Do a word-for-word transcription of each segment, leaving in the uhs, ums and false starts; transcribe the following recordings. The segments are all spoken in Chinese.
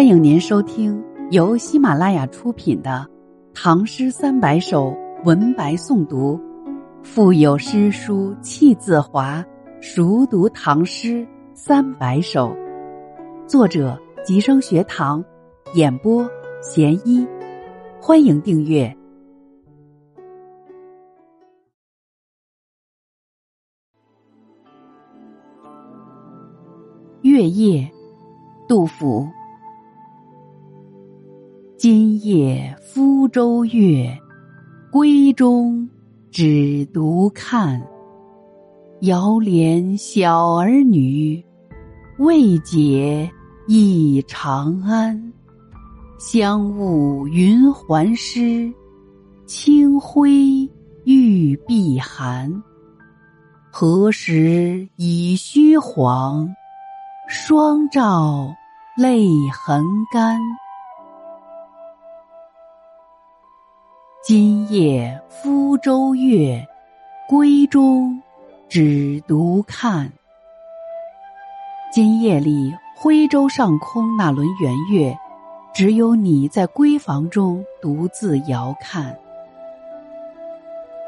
欢迎您收听由喜马拉雅出品的《唐诗三百首》文白诵读，腹有诗书气自华，熟读唐诗三百首。作者吉生学堂，演播贤一。欢迎订阅。月夜，杜甫。今夜鄜州月，闺中只独看。遥怜小儿女，未解忆长安。香雾云鬟湿，清辉玉臂寒。何时已虚晃，双照泪痕干。今夜鄜州月，闺中只独看。今夜里徽州上空那轮圆月，只有你在闺房中独自遥看。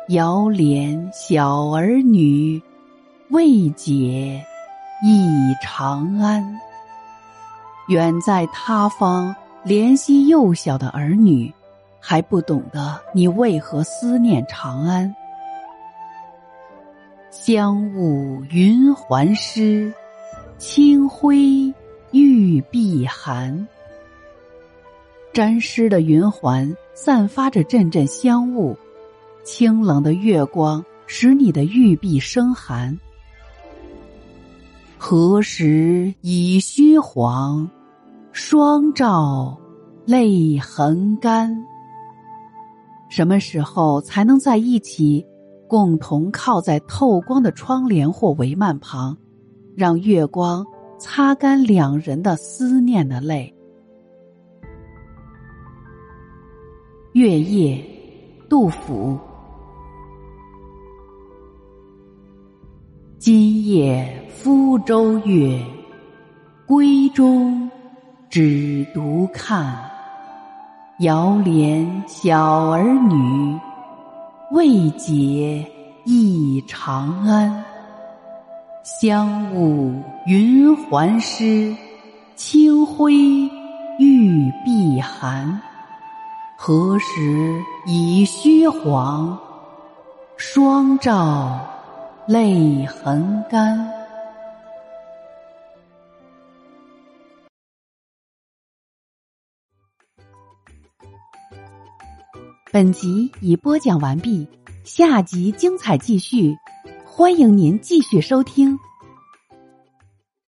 遥怜小儿女，未解忆长安。远在他方怜惜幼小的儿女，还不懂得你为何思念长安。香雾云鬟湿，清辉玉臂寒。沾湿的云环散发着阵阵香雾，清冷的月光使你的玉臂生寒。何时已虚晃，双照泪痕干。什么时候才能在一起，共同靠在透光的窗帘或帷幔旁，让月光擦干两人的思念的泪？月夜，杜甫。今夜鄜州月，闺中只独看。遥怜小儿女，未解忆长安。香雾云鬟湿，清辉玉臂寒。何时已虚晃，双照泪痕干。本集已播讲完毕，下集精彩继续，欢迎您继续收听。